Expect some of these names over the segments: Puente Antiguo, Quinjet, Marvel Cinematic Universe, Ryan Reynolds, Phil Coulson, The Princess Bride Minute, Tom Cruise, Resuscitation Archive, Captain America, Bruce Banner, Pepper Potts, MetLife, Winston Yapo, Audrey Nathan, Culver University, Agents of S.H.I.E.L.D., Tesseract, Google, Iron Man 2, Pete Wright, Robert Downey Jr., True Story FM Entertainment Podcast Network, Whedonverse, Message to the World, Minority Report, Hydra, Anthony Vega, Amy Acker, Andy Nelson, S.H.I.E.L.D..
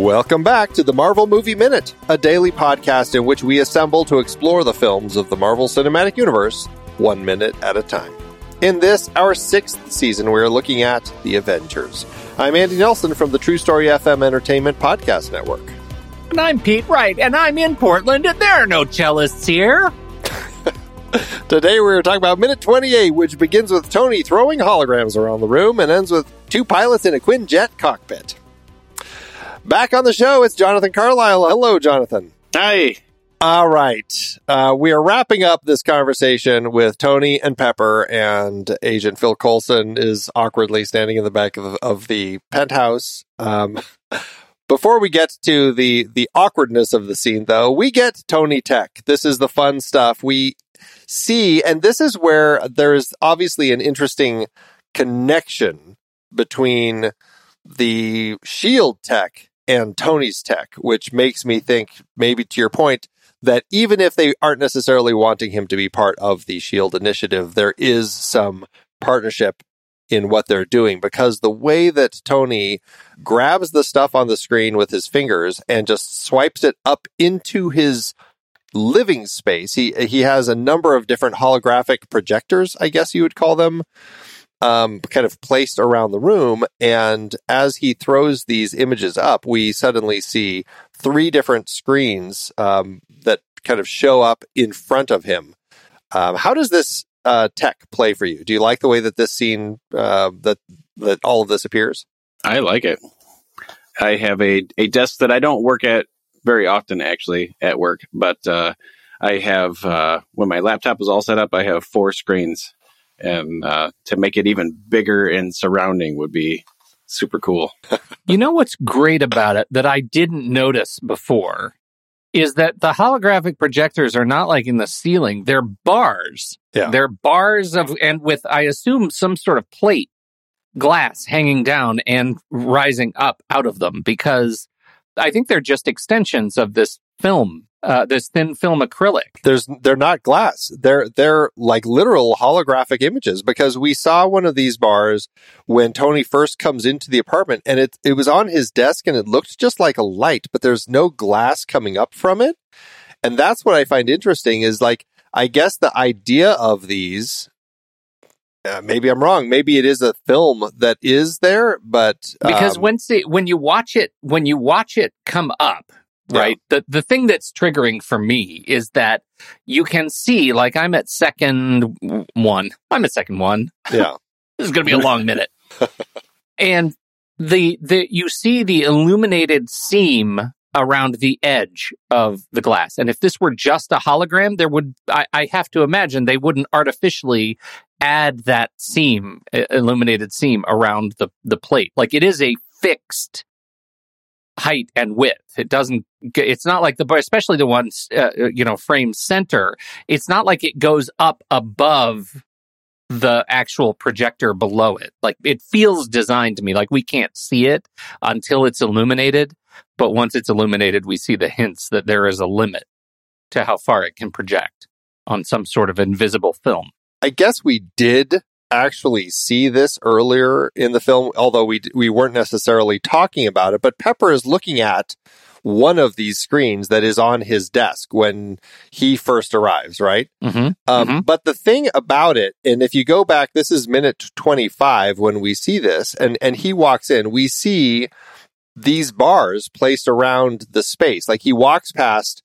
Welcome back to the Marvel Movie Minute, a daily podcast in which we assemble to explore the films of the Marvel Cinematic Universe 1 minute at a time. In this, our sixth season, we are looking at The Avengers. I'm Andy Nelson from the True Story FM Entertainment Podcast Network. And I'm Pete Wright, and I'm in Portland, and there are no cellists here. Today we're talking about Minute 28, which begins with Tony throwing holograms around the room and ends with two pilots in a Quinjet cockpit. Back on the show, it's Jonathan Carlisle. Hello, Jonathan. Hi. All right. We are wrapping up this conversation with Tony and Pepper, and Agent Phil Coulson is awkwardly standing in the back of the penthouse. Before we get to the awkwardness of the scene, though, we get Tony Tech. This is the fun stuff we see, and this is where there is obviously an interesting connection between the S.H.I.E.L.D. tech and Tony's tech, which makes me think, maybe to your point, that even if they aren't necessarily wanting him to be part of the S.H.I.E.L.D. initiative, there is some partnership in what they're doing, because the way that Tony grabs the stuff on the screen with his fingers and just swipes it up into his living space, he has a number of different holographic projectors, I guess you would call them, kind of placed around the room. And as he throws these images up, we suddenly see three different screens that kind of show up in front of him. How does this tech play for you? Do you like the way that this scene, that all of this appears? I like it. I have a desk that I don't work at very often, actually, at work. But I have, when my laptop is all set up, I have four screens. And to make it even bigger and surrounding would be super cool. You know what's great about it that I didn't notice before is that the holographic projectors are not like in the ceiling. They're bars. Yeah. They're bars with, I assume, some sort of plate glass hanging down and rising up out of them, because I think they're just extensions of this film. This thin film acrylic. They're not glass. They're like literal holographic images, because we saw one of these bars when Tony first comes into the apartment, and it was on his desk, and it looked just like a light, but there's no glass coming up from it. And that's what I find interesting is, like, I guess the idea of these, maybe I'm wrong. Maybe it is a film that is there, but because when you watch it come up. Right. The thing that's triggering for me is that you can see, like, I'm at second one. Yeah. This is going to be a long minute. And you see the illuminated seam around the edge of the glass. And if this were just a hologram, I have to imagine they wouldn't artificially add that seam, illuminated seam around the plate. Like, it is a fixed height and width. It's not like especially the ones, frame center. It's not like it goes up above the actual projector below it. Like, it feels designed to me. Like, we can't see it until it's illuminated. But once it's illuminated, we see the hints that there is a limit to how far it can project on some sort of invisible film. I guess we did actually see this earlier in the film, although we weren't necessarily talking about it, but Pepper is looking at one of these screens that is on his desk when he first arrives, right? Mm-hmm. But the thing about it, and if you go back, this is minute 25 when we see this, and he walks in, we see these bars placed around the space. Like, he walks past,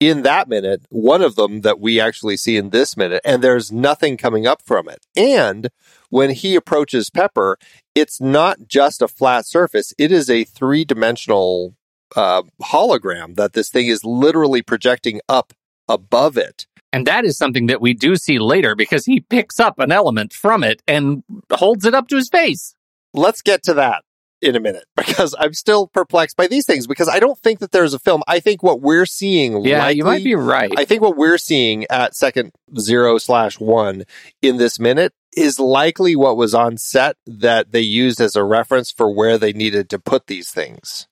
in that minute, one of them that we actually see in this minute, and there's nothing coming up from it. And when he approaches Pepper, it's not just a flat surface. It is a three-dimensional hologram that this thing is literally projecting up above it. And that is something that we do see later, because he picks up an element from it and holds it up to his face. Let's get to that in a minute, because I'm still perplexed by these things, because I don't think that there's a film. I think what we're seeing, you might be right. I think what we're seeing at second 0/1 in this minute is likely what was on set that they used as a reference for where they needed to put these things.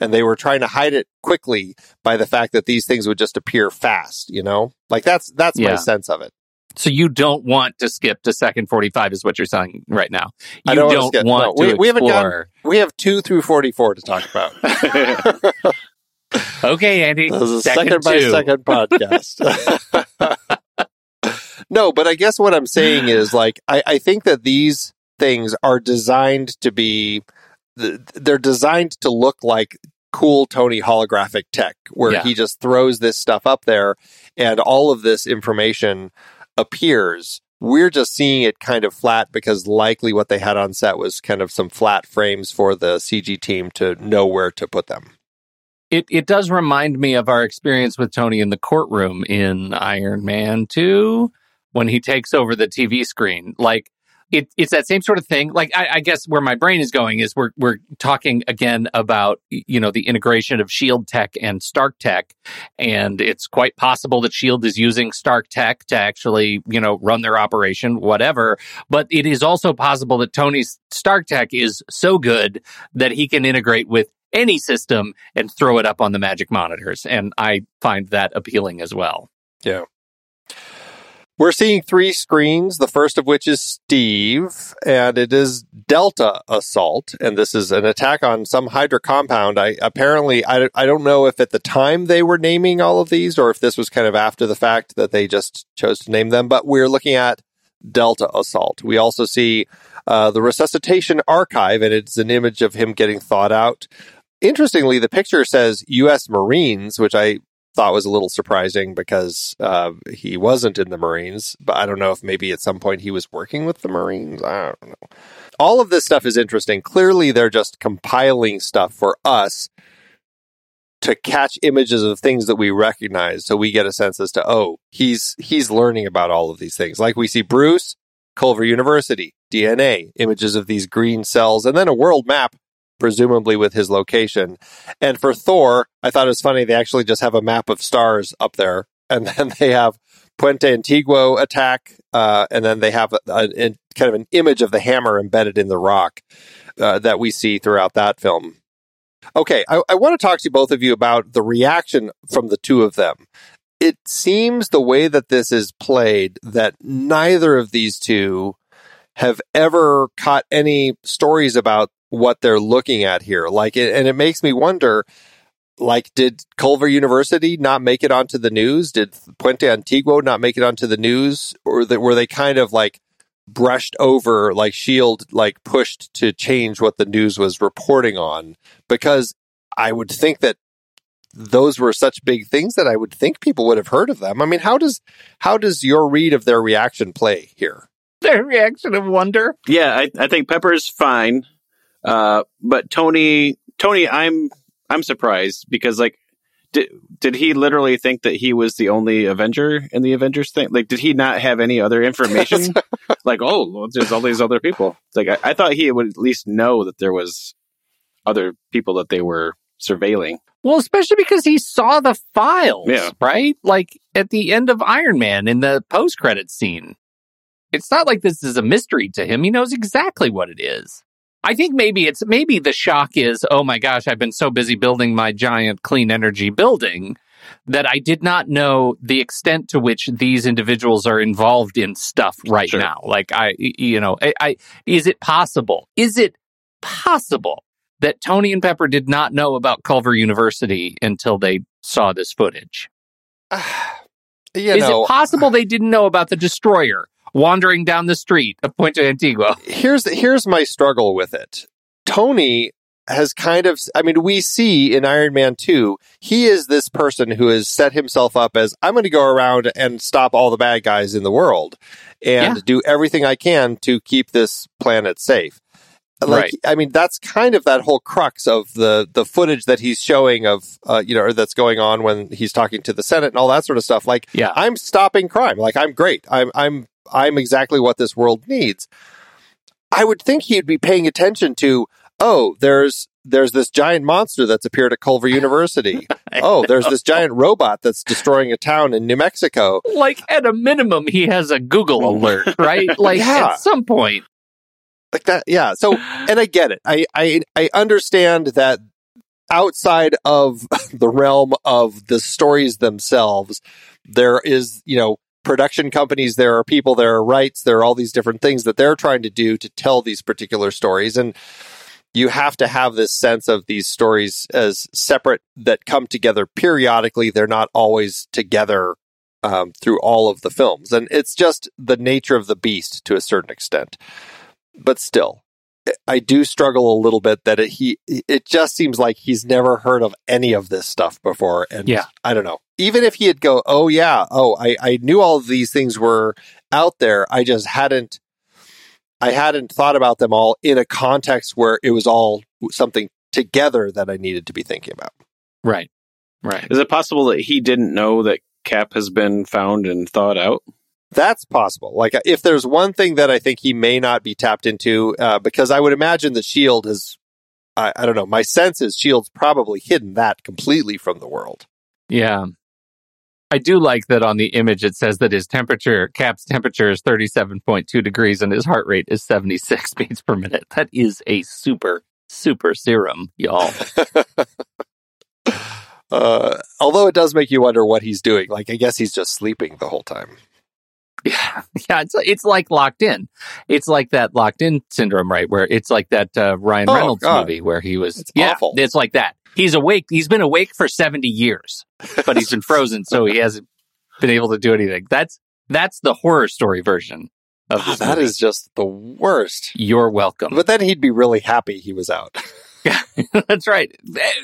And they were trying to hide it quickly by the fact that these things would just appear fast, you know? Like, that's my sense of it. So you don't want to skip to second 45 is what you're saying right now. You don't want to explore. We have 2 through 44 to talk about. Okay, Andy. This is second by second podcast. No, but I guess what I'm saying is, like, I think that these things are designed to be, they're designed to look like cool Tony holographic tech, where he just throws this stuff up there and all of this information appears. We're just seeing it kind of flat because likely what they had on set was kind of some flat frames for the CG team to know where to put them. It does remind me of our experience with Tony in the courtroom in Iron Man 2 when he takes over the TV screen. Like, it's that same sort of thing. Like, I guess where my brain is going is we're talking again about, you know, the integration of S.H.I.E.L.D. tech and Stark tech. And it's quite possible that S.H.I.E.L.D. is using Stark tech to actually, you know, run their operation, whatever. But it is also possible that Tony's Stark tech is so good that he can integrate with any system and throw it up on the magic monitors. And I find that appealing as well. Yeah. We're seeing 3 screens, the first of which is Steve, and it is Delta Assault. And this is an attack on some Hydra compound. I don't know if at the time they were naming all of these or if this was kind of after the fact that they just chose to name them. But we're looking at Delta Assault. We also see the Resuscitation Archive, and it's an image of him getting thawed out. Interestingly, the picture says U.S. Marines, which I thought was a little surprising because he wasn't in the Marines, but I don't know if maybe at some point he was working with the Marines. I don't know. All of this stuff is interesting. Clearly, they're just compiling stuff for us to catch images of things that we recognize, so we get a sense as to, oh, he's learning about all of these things. Like, we see Bruce, Culver University, DNA, images of these green cells, and then a world map, presumably with his location. And for Thor, I thought it was funny, they actually just have a map of stars up there, and then they have Puente Antiguo attack, and then they have a kind of an image of the hammer embedded in the rock that we see throughout that film. Okay, I want to talk to both of you about the reaction from the two of them. It seems the way that this is played that neither of these two have ever caught any stories about what they're looking at here. Like, and it makes me wonder, like, did Culver University not make it onto the news? Did Puente Antiguo not make it onto the news? Or were they kind of like brushed over, like S.H.I.E.L.D. like pushed to change what the news was reporting on? Because I would think that those were such big things that I would think people would have heard of them. I mean, how does your read of their reaction play here? Their reaction of wonder? Yeah, I think Pepper's fine, but Tony, I'm surprised because, like, did he literally think that he was the only Avenger in the Avengers thing? Like, did he not have any other information? Like, oh, well, there's all these other people. Like, I thought he would at least know that there was other people that they were surveilling. Well, especially because he saw the files, right? Like, at the end of Iron Man in the post-credits scene. It's not like this is a mystery to him. He knows exactly what it is. I think maybe the shock is, oh my gosh, I've been so busy building my giant clean energy building that I did not know the extent to which these individuals are involved in stuff right now. Like, is it possible that Tony and Pepper did not know about Culver University until they saw this footage? Is it possible they didn't know about the destroyer wandering down the street of Puente Antiguo? Here's my struggle with it. Tony has kind of, I mean, we see in Iron Man 2, he is this person who has set himself up as, I'm going to go around and stop all the bad guys in the world and do everything I can to keep this planet safe. Like, right. I mean, that's kind of that whole crux of the footage that he's showing of, or that's going on when he's talking to the Senate and all that sort of stuff. Like, I'm stopping crime. Like, I'm great. I'm exactly what this world needs. I would think he'd be paying attention to, oh, there's this giant monster that's appeared at Culver University. Oh, there's this giant robot that's destroying a town in New Mexico. Like, at a minimum, he has a Google alert, right? Like, at some point. Like that, yeah. So, and I get it. I understand that outside of the realm of the stories themselves, there is, production companies, there are people, there are rights, there are all these different things that they're trying to do to tell these particular stories. And you have to have this sense of these stories as separate that come together periodically. They're not always together through all of the films. And it's just the nature of the beast to a certain extent. But still, I do struggle a little bit that it just seems like he's never heard of any of this stuff before. And yeah. I don't know. Even if he had go, I knew all of these things were out there. I just hadn't thought about them all in a context where it was all something together that I needed to be thinking about. Right. Right. Is it possible that he didn't know that Cap has been found and thawed out? That's possible. Like, if there's one thing that I think he may not be tapped into, because I would imagine that S.H.I.E.L.D. is, I don't know, my sense is S.H.I.E.L.D.'s probably hidden that completely from the world. Yeah. I do like that on the image it says that his temperature, Cap's temperature is 37.2 degrees and his heart rate is 76 beats per minute. That is a super, super serum, y'all. Although it does make you wonder what he's doing. Like, I guess he's just sleeping the whole time. Yeah, it's like Locked In. It's like that Locked In syndrome, right? Where it's like that Ryan Reynolds movie where he was... It's awful. It's like that. He's awake. He's been awake for 70 years, but he's been frozen, so he hasn't been able to do anything. That's the horror story version of this movie. That is just the worst. You're welcome. But then he'd be really happy he was out. Yeah, that's right.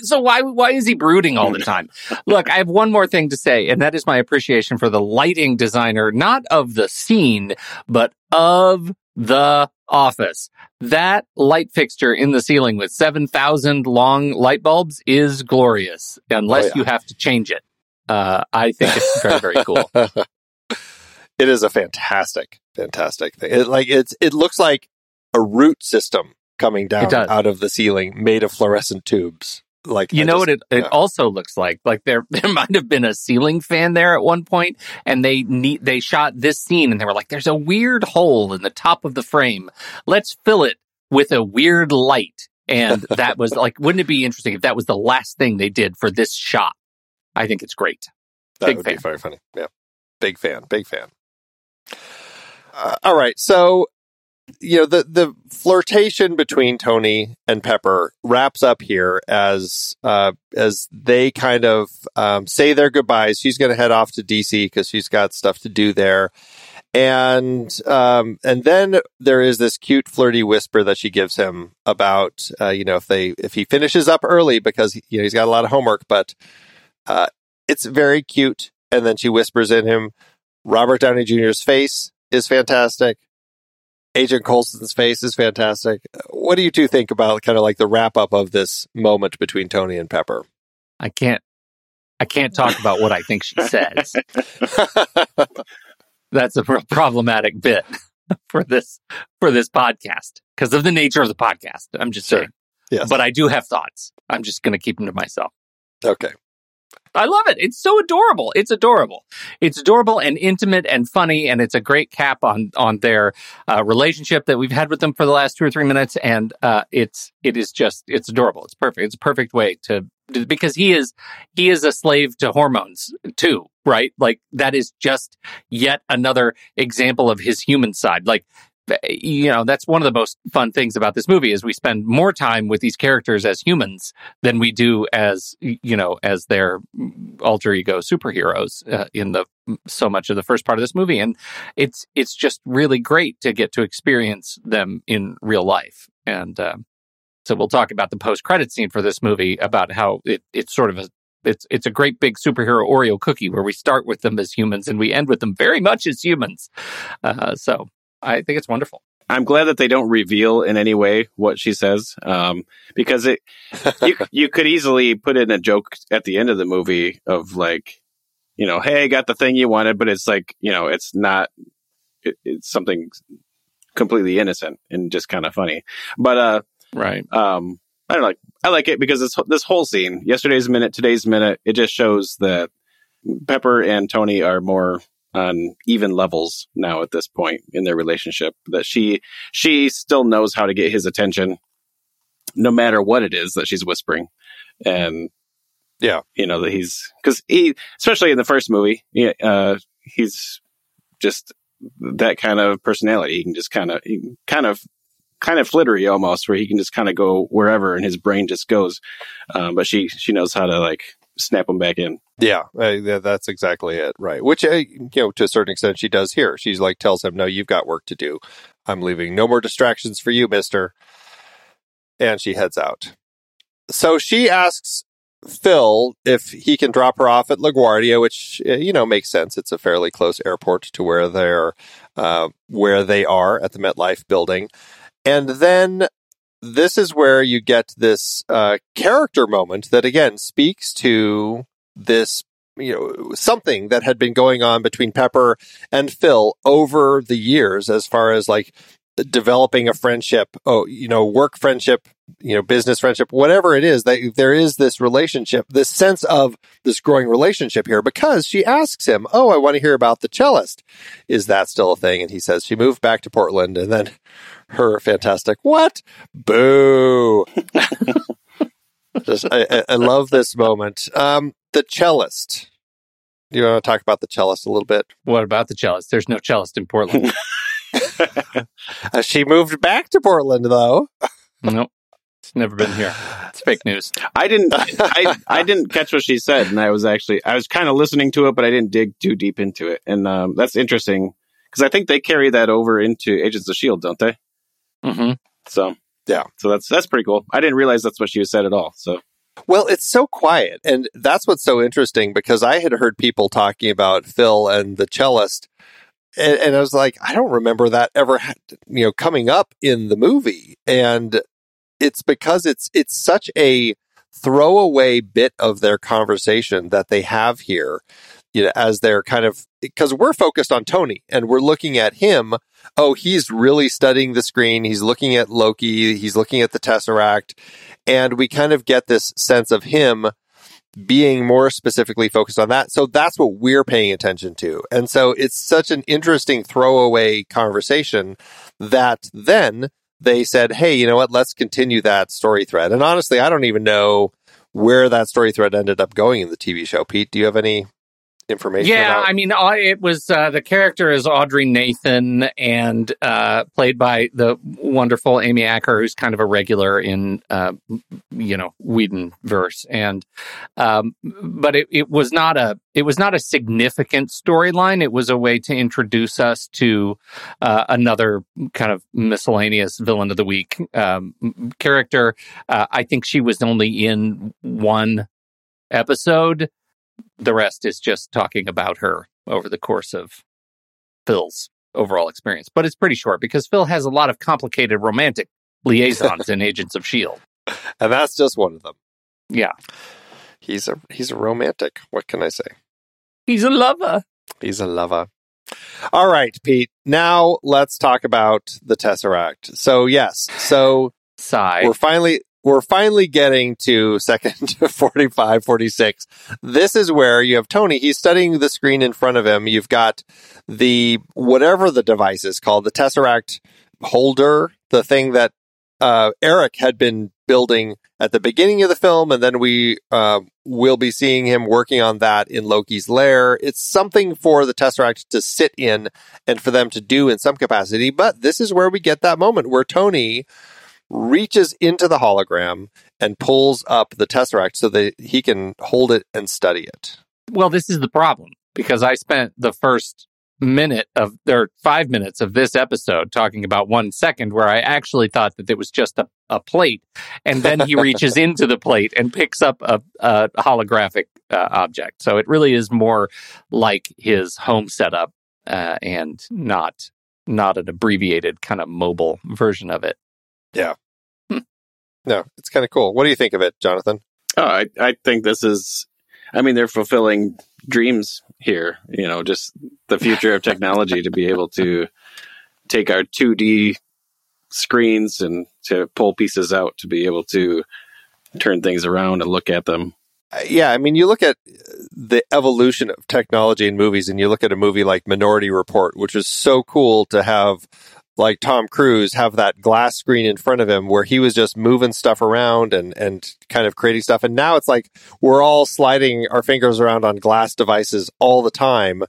So why is he brooding all the time? Look, I have one more thing to say, and that is my appreciation for the lighting designer, not of the scene, but of the office. That light fixture in the ceiling with 7,000 long light bulbs is glorious, unless you have to change it. I think it's very, very cool. It is a fantastic, fantastic thing. It looks like a root system coming down out of the ceiling, made of fluorescent tubes. Like, you know what it also looks like? Like, there might have been a ceiling fan there at one point, and they shot this scene, and they were like, there's a weird hole in the top of the frame. Let's fill it with a weird light. And that was like, wouldn't it be interesting if that was the last thing they did for this shot? I think it's great. That would be very funny. Yeah. Big fan. All right. So, you know, the flirtation between Tony and Pepper wraps up here as they kind of say their goodbyes. She's going to head off to DC because she's got stuff to do there. And then there is this cute flirty whisper that she gives him about, if he finishes up early because, you know, he's got a lot of homework, but it's very cute. And then she whispers in him, Robert Downey Jr.'s face is fantastic. Agent Coulson's face is fantastic. What do you two think about kind of like the wrap up of this moment between Tony and Pepper? I can't talk about what I think she says. That's a problematic bit for this podcast because of the nature of the podcast. I'm just saying. Yes. But I do have thoughts. I'm just going to keep them to myself. Okay. I love it. It's so adorable. It's adorable and intimate and funny, and it's a great cap on their relationship that we've had with them for the last 2 or 3 minutes. And it's adorable. It's perfect. It's a perfect way to do, because he is a slave to hormones too, right? Like, that is just yet another example of his human side. Like, you know, that's one of the most fun things about this movie is we spend more time with these characters as humans than we do as, you know, as their alter ego superheroes in the so much of the first part of this movie. And it's just really great to get to experience them in real life. And so we'll talk about the post-credit scene for this movie, about how it's sort of a It's a great big superhero Oreo cookie where we start with them as humans and we end with them very much as humans. So I think it's wonderful. I'm glad that they don't reveal in any way what she says, because you could easily put in a joke at the end of the movie of like, you know, hey, I got the thing you wanted, but it's like, you know, it's not, it's something completely innocent and just kind of funny. But right, I don't know. I like it because this whole scene, yesterday's minute, today's minute, it just shows that Pepper and Tony are more on even levels now at this point in their relationship, that she still knows how to get his attention no matter what it is that she's whispering. And yeah, you know, that he's, because he, especially in the first movie, he's just that kind of personality. He can just kind of flittery almost, where he can just kind of go wherever and his brain just goes. But she knows how to like snap him back in. Yeah, that's exactly it. Right. Which, you know, to a certain extent she does here. She's like, tells him, no, you've got work to do. I'm leaving no more distractions for you, mister. And she heads out. So she asks Phil if he can drop her off at LaGuardia, which, you know, makes sense. It's a fairly close airport to where they are at the MetLife building. And then this is where you get this character moment that, again, speaks to this, you know, something that had been going on between Pepper and Phil over the years as far as like developing a friendship, work friendship, business friendship, whatever it is, that there is this relationship, this sense of this growing relationship here, because she asks him, oh, I want to hear about the cellist. Is that still a thing? And he says she moved back to Portland, and then her fantastic, what? Boo. Just, I love this moment. The cellist. Do you want to talk about the cellist a little bit? What about the cellist? There's no cellist in Portland. She moved back to Portland, though. Nope. It's never been here. It's fake news. I didn't catch what she said, and I was kind of listening to it, but I didn't dig too deep into it. And that's interesting, because I think they carry that over into Agents of S.H.I.E.L.D., don't they? Mm-hmm. So, yeah. So that's pretty cool. I didn't realize that's what she said at all, so... Well, it's so quiet, and that's what's so interesting, because I had heard people talking about Phil and the cellist, and I was like, I don't remember that ever, coming up in the movie, and it's because it's such a throwaway bit of their conversation that they have here, as they're kind of, because we're focused on Tony, and we're looking at him. Oh, he's really studying the screen. He's looking at Loki. He's looking at the Tesseract. And we kind of get this sense of him being more specifically focused on that. So that's what we're paying attention to. And so it's such an interesting throwaway conversation that then they said, hey, you know what? Let's continue that story thread. And honestly, I don't even know where that story thread ended up going in the TV show. Pete, do you have any information? Yeah, about? I mean, it was the character is Audrey Nathan, and played by the wonderful Amy Acker, who's kind of a regular in Whedonverse, and but it was not a significant storyline. It was a way to introduce us to another kind of miscellaneous villain of the week character. I think she was only in one episode. The rest is just talking about her over the course of Phil's overall experience. But it's pretty short, because Phil has a lot of complicated romantic liaisons in Agents of S.H.I.E.L.D. And that's just one of them. Yeah. He's a romantic. What can I say? He's a lover. He's a lover. All right, Pete. Now let's talk about the Tesseract. So, yes. So, sigh. We're finally getting to second 45, 46. This is where you have Tony. He's studying the screen in front of him. You've got the, whatever the device is called, the Tesseract holder, the thing that Eric had been building at the beginning of the film. And then we will be seeing him working on that in Loki's lair. It's something for the Tesseract to sit in and for them to do in some capacity. But this is where we get that moment where Tony reaches into the hologram and pulls up the Tesseract so that he can hold it and study it. Well, this is the problem, because I spent the first 5 minutes of this episode talking about 1 second where I actually thought that it was just a plate, and then he reaches into the plate and picks up a holographic object. So it really is more like his home setup and not an abbreviated kind of mobile version of it. Yeah. No, it's kind of cool. What do you think of it, Jonathan? Oh, I think this is, I mean, they're fulfilling dreams here, just the future of technology to be able to take our 2D screens and to pull pieces out, to be able to turn things around and look at them. Yeah, I mean, you look at the evolution of technology in movies, and you look at a movie like Minority Report, which is so cool to have like Tom Cruise have that glass screen in front of him where he was just moving stuff around and kind of creating stuff. And now it's like we're all sliding our fingers around on glass devices all the time.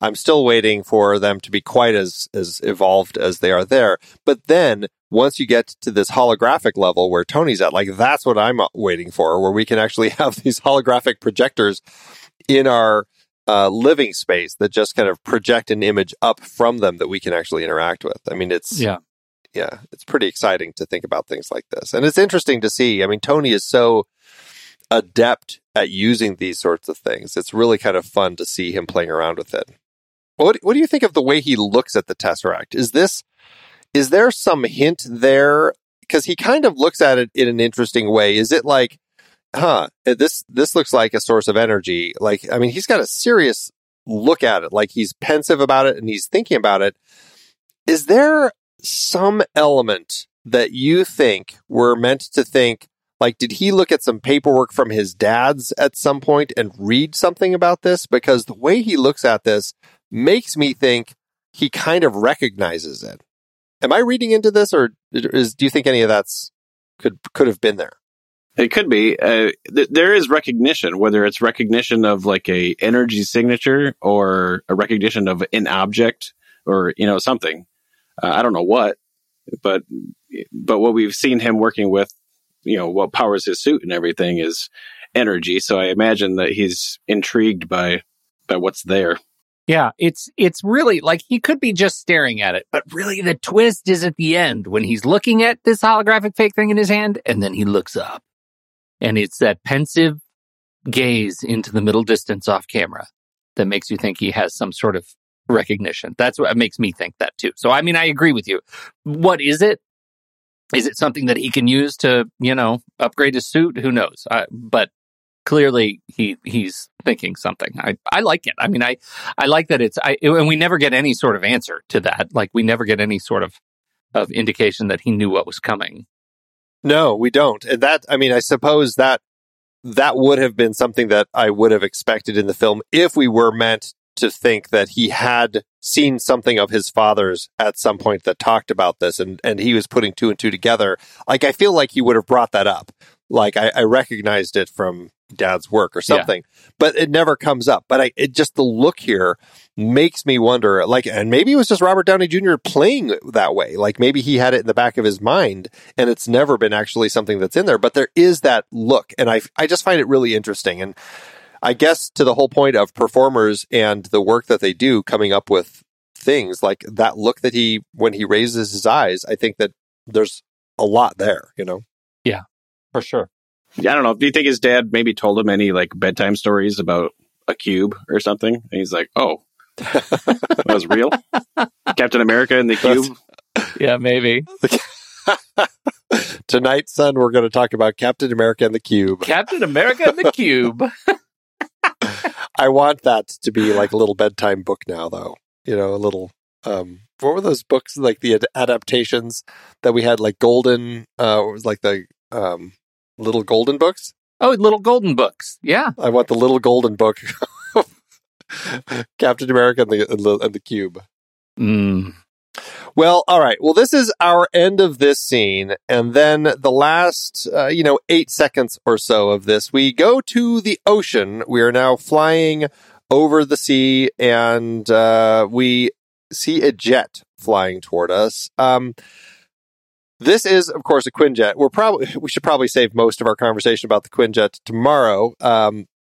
I'm still waiting for them to be quite as evolved as they are there. But then once you get to this holographic level where Tony's at, like that's what I'm waiting for, where we can actually have these holographic projectors in our living space that just kind of project an image up from them that we can actually interact with. I mean, it's pretty exciting to think about things like this. And it's interesting to see. I mean, Tony is so adept at using these sorts of things. It's really kind of fun to see him playing around with it. What do you think of the way he looks at the Tesseract? Is there some hint there? Because he kind of looks at it in an interesting way. Is it like, this looks like a source of energy. Like, I mean, he's got a serious look at it. Like, he's pensive about it and he's thinking about it. Is there some element that you think we're meant to think, like, did he look at some paperwork from his dad's at some point and read something about this? Because the way he looks at this makes me think he kind of recognizes it. Am I reading into this, or do you think any of that's could have been there? It could be. There is recognition, whether it's recognition of like a energy signature or a recognition of an object or, you know, something. I don't know what, but what we've seen him working with, you know, what powers his suit and everything is energy. So I imagine that he's intrigued by what's there. Yeah, it's really like he could be just staring at it, but really the twist is at the end when he's looking at this holographic fake thing in his hand and then he looks up. And it's that pensive gaze into the middle distance off camera that makes you think he has some sort of recognition. That's what makes me think that, too. So, I mean, I agree with you. What is it? Is it something that he can use to, you know, upgrade his suit? Who knows? But clearly he's thinking something. I like it. I mean, I like that and we never get any sort of answer to that. Like, we never get any sort of indication that he knew what was coming. No, we don't. And that, I mean, I suppose that would have been something that I would have expected in the film if we were meant to think that he had seen something of his father's at some point that talked about this and he was putting two and two together. Like, I feel like he would have brought that up. Like, I recognized it from dad's work or something, but it never comes up. But it just the look here makes me wonder, like, and maybe it was just Robert Downey Jr. playing that way. Like, maybe he had it in the back of his mind and it's never been actually something that's in there, but there is that look. And I just find it really interesting. And I guess to the whole point of performers and the work that they do coming up with things like that look that when he raises his eyes, I think that there's a lot there, you know? Yeah, for sure. I don't know. Do you think his dad maybe told him any like bedtime stories about a cube or something? And he's like, oh, that was real? Captain America and the cube? Yeah, maybe. Tonight, son, we're going to talk about Captain America and the cube. Captain America and the cube. I want that to be like a little bedtime book now, though. You know, a little... what were those books, like the adaptations that we had, like Golden... it was like the... Little Golden Books? Oh, Little Golden Books. Yeah. I want the Little Golden Book. Captain America and the Cube. Mm. Well, all right. Well, this is our end of this scene. And then the last, 8 seconds or so of this, we go to the ocean. We are now flying over the sea and we see a jet flying toward us. This is, of course, a Quinjet. We should probably save most of our conversation about the Quinjet tomorrow.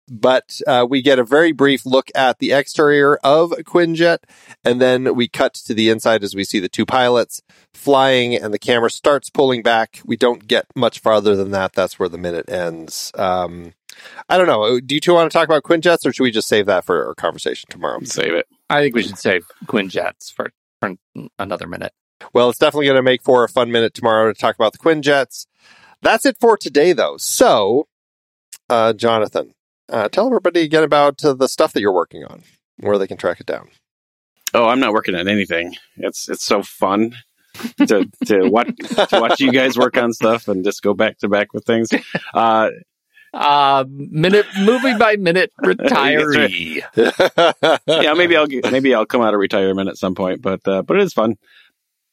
But we get a very brief look at the exterior of a Quinjet, and then we cut to the inside as we see the two pilots flying, and the camera starts pulling back. We don't get much farther than that. That's where the minute ends. I don't know. Do you two want to talk about Quinjets, or should we just save that for our conversation tomorrow? Save it. I think we should save Quinjets for another minute. Well, it's definitely going to make for a fun minute tomorrow to talk about the Quinjets. That's it for today, though. So, Jonathan, tell everybody again about the stuff that you're working on, where they can track it down. Oh, I'm not working on anything. It's so fun to watch you guys work on stuff and just go back to back with things. Movie by minute retiree. Yeah, maybe I'll come out of retirement at some point, but it is fun.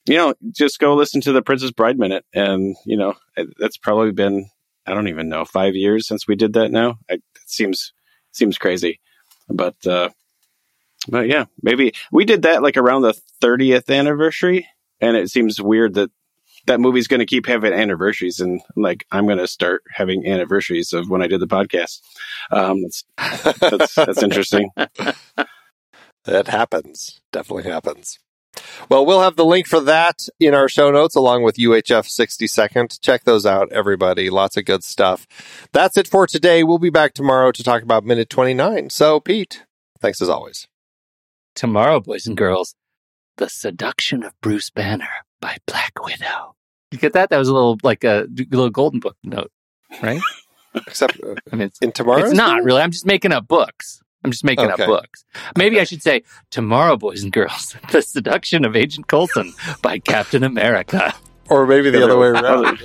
you know, just go listen to The Princess Bride Minute. And, you know, that's probably been, I don't even know, 5 years since we did that now. It seems crazy. But yeah, maybe we did that like around the 30th anniversary. And it seems weird that movie's going to keep having anniversaries, and like I'm going to start having anniversaries of when I did the podcast. That's interesting. That happens. Definitely happens. Well, we'll have the link for that in our show notes, along with UHF 60 Second. Check those out, everybody. Lots of good stuff. That's it for today. We'll be back tomorrow to talk about Minute 29. So, Pete, thanks as always. Tomorrow, boys and girls, The Seduction of Bruce Banner by Black Widow. You get that? That was a little like a little Golden Book note, right? Except I mean, in tomorrow? It's not really. I'm just making up books. Okay. Maybe I should say, tomorrow, boys and girls, The Seduction of Agent Coulson by Captain America. Or maybe the other way around.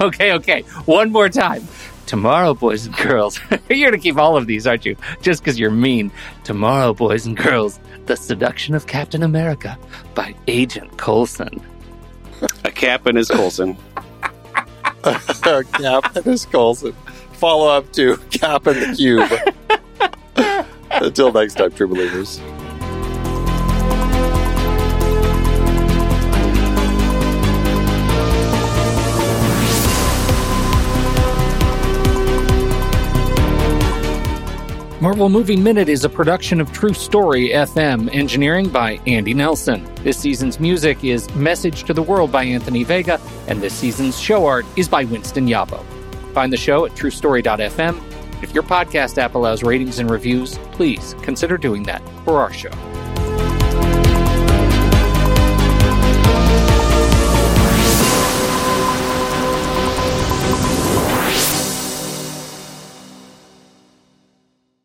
Okay. One more time. Tomorrow, boys and girls. You're going to keep all of these, aren't you? Just because you're mean. Tomorrow, boys and girls, The Seduction of Captain America by Agent Coulson. A cap in his Coulson. A cap in his Coulson. Follow up to Cap in the Cube. Until next time, true believers. Marvel Movie Minute is a production of True Story FM, engineering by Andy Nelson. This season's music is Message to the World by Anthony Vega, and this season's show art is by Winston Yapo. Find the show at truestory.fm. If your podcast app allows ratings and reviews, please consider doing that for our show.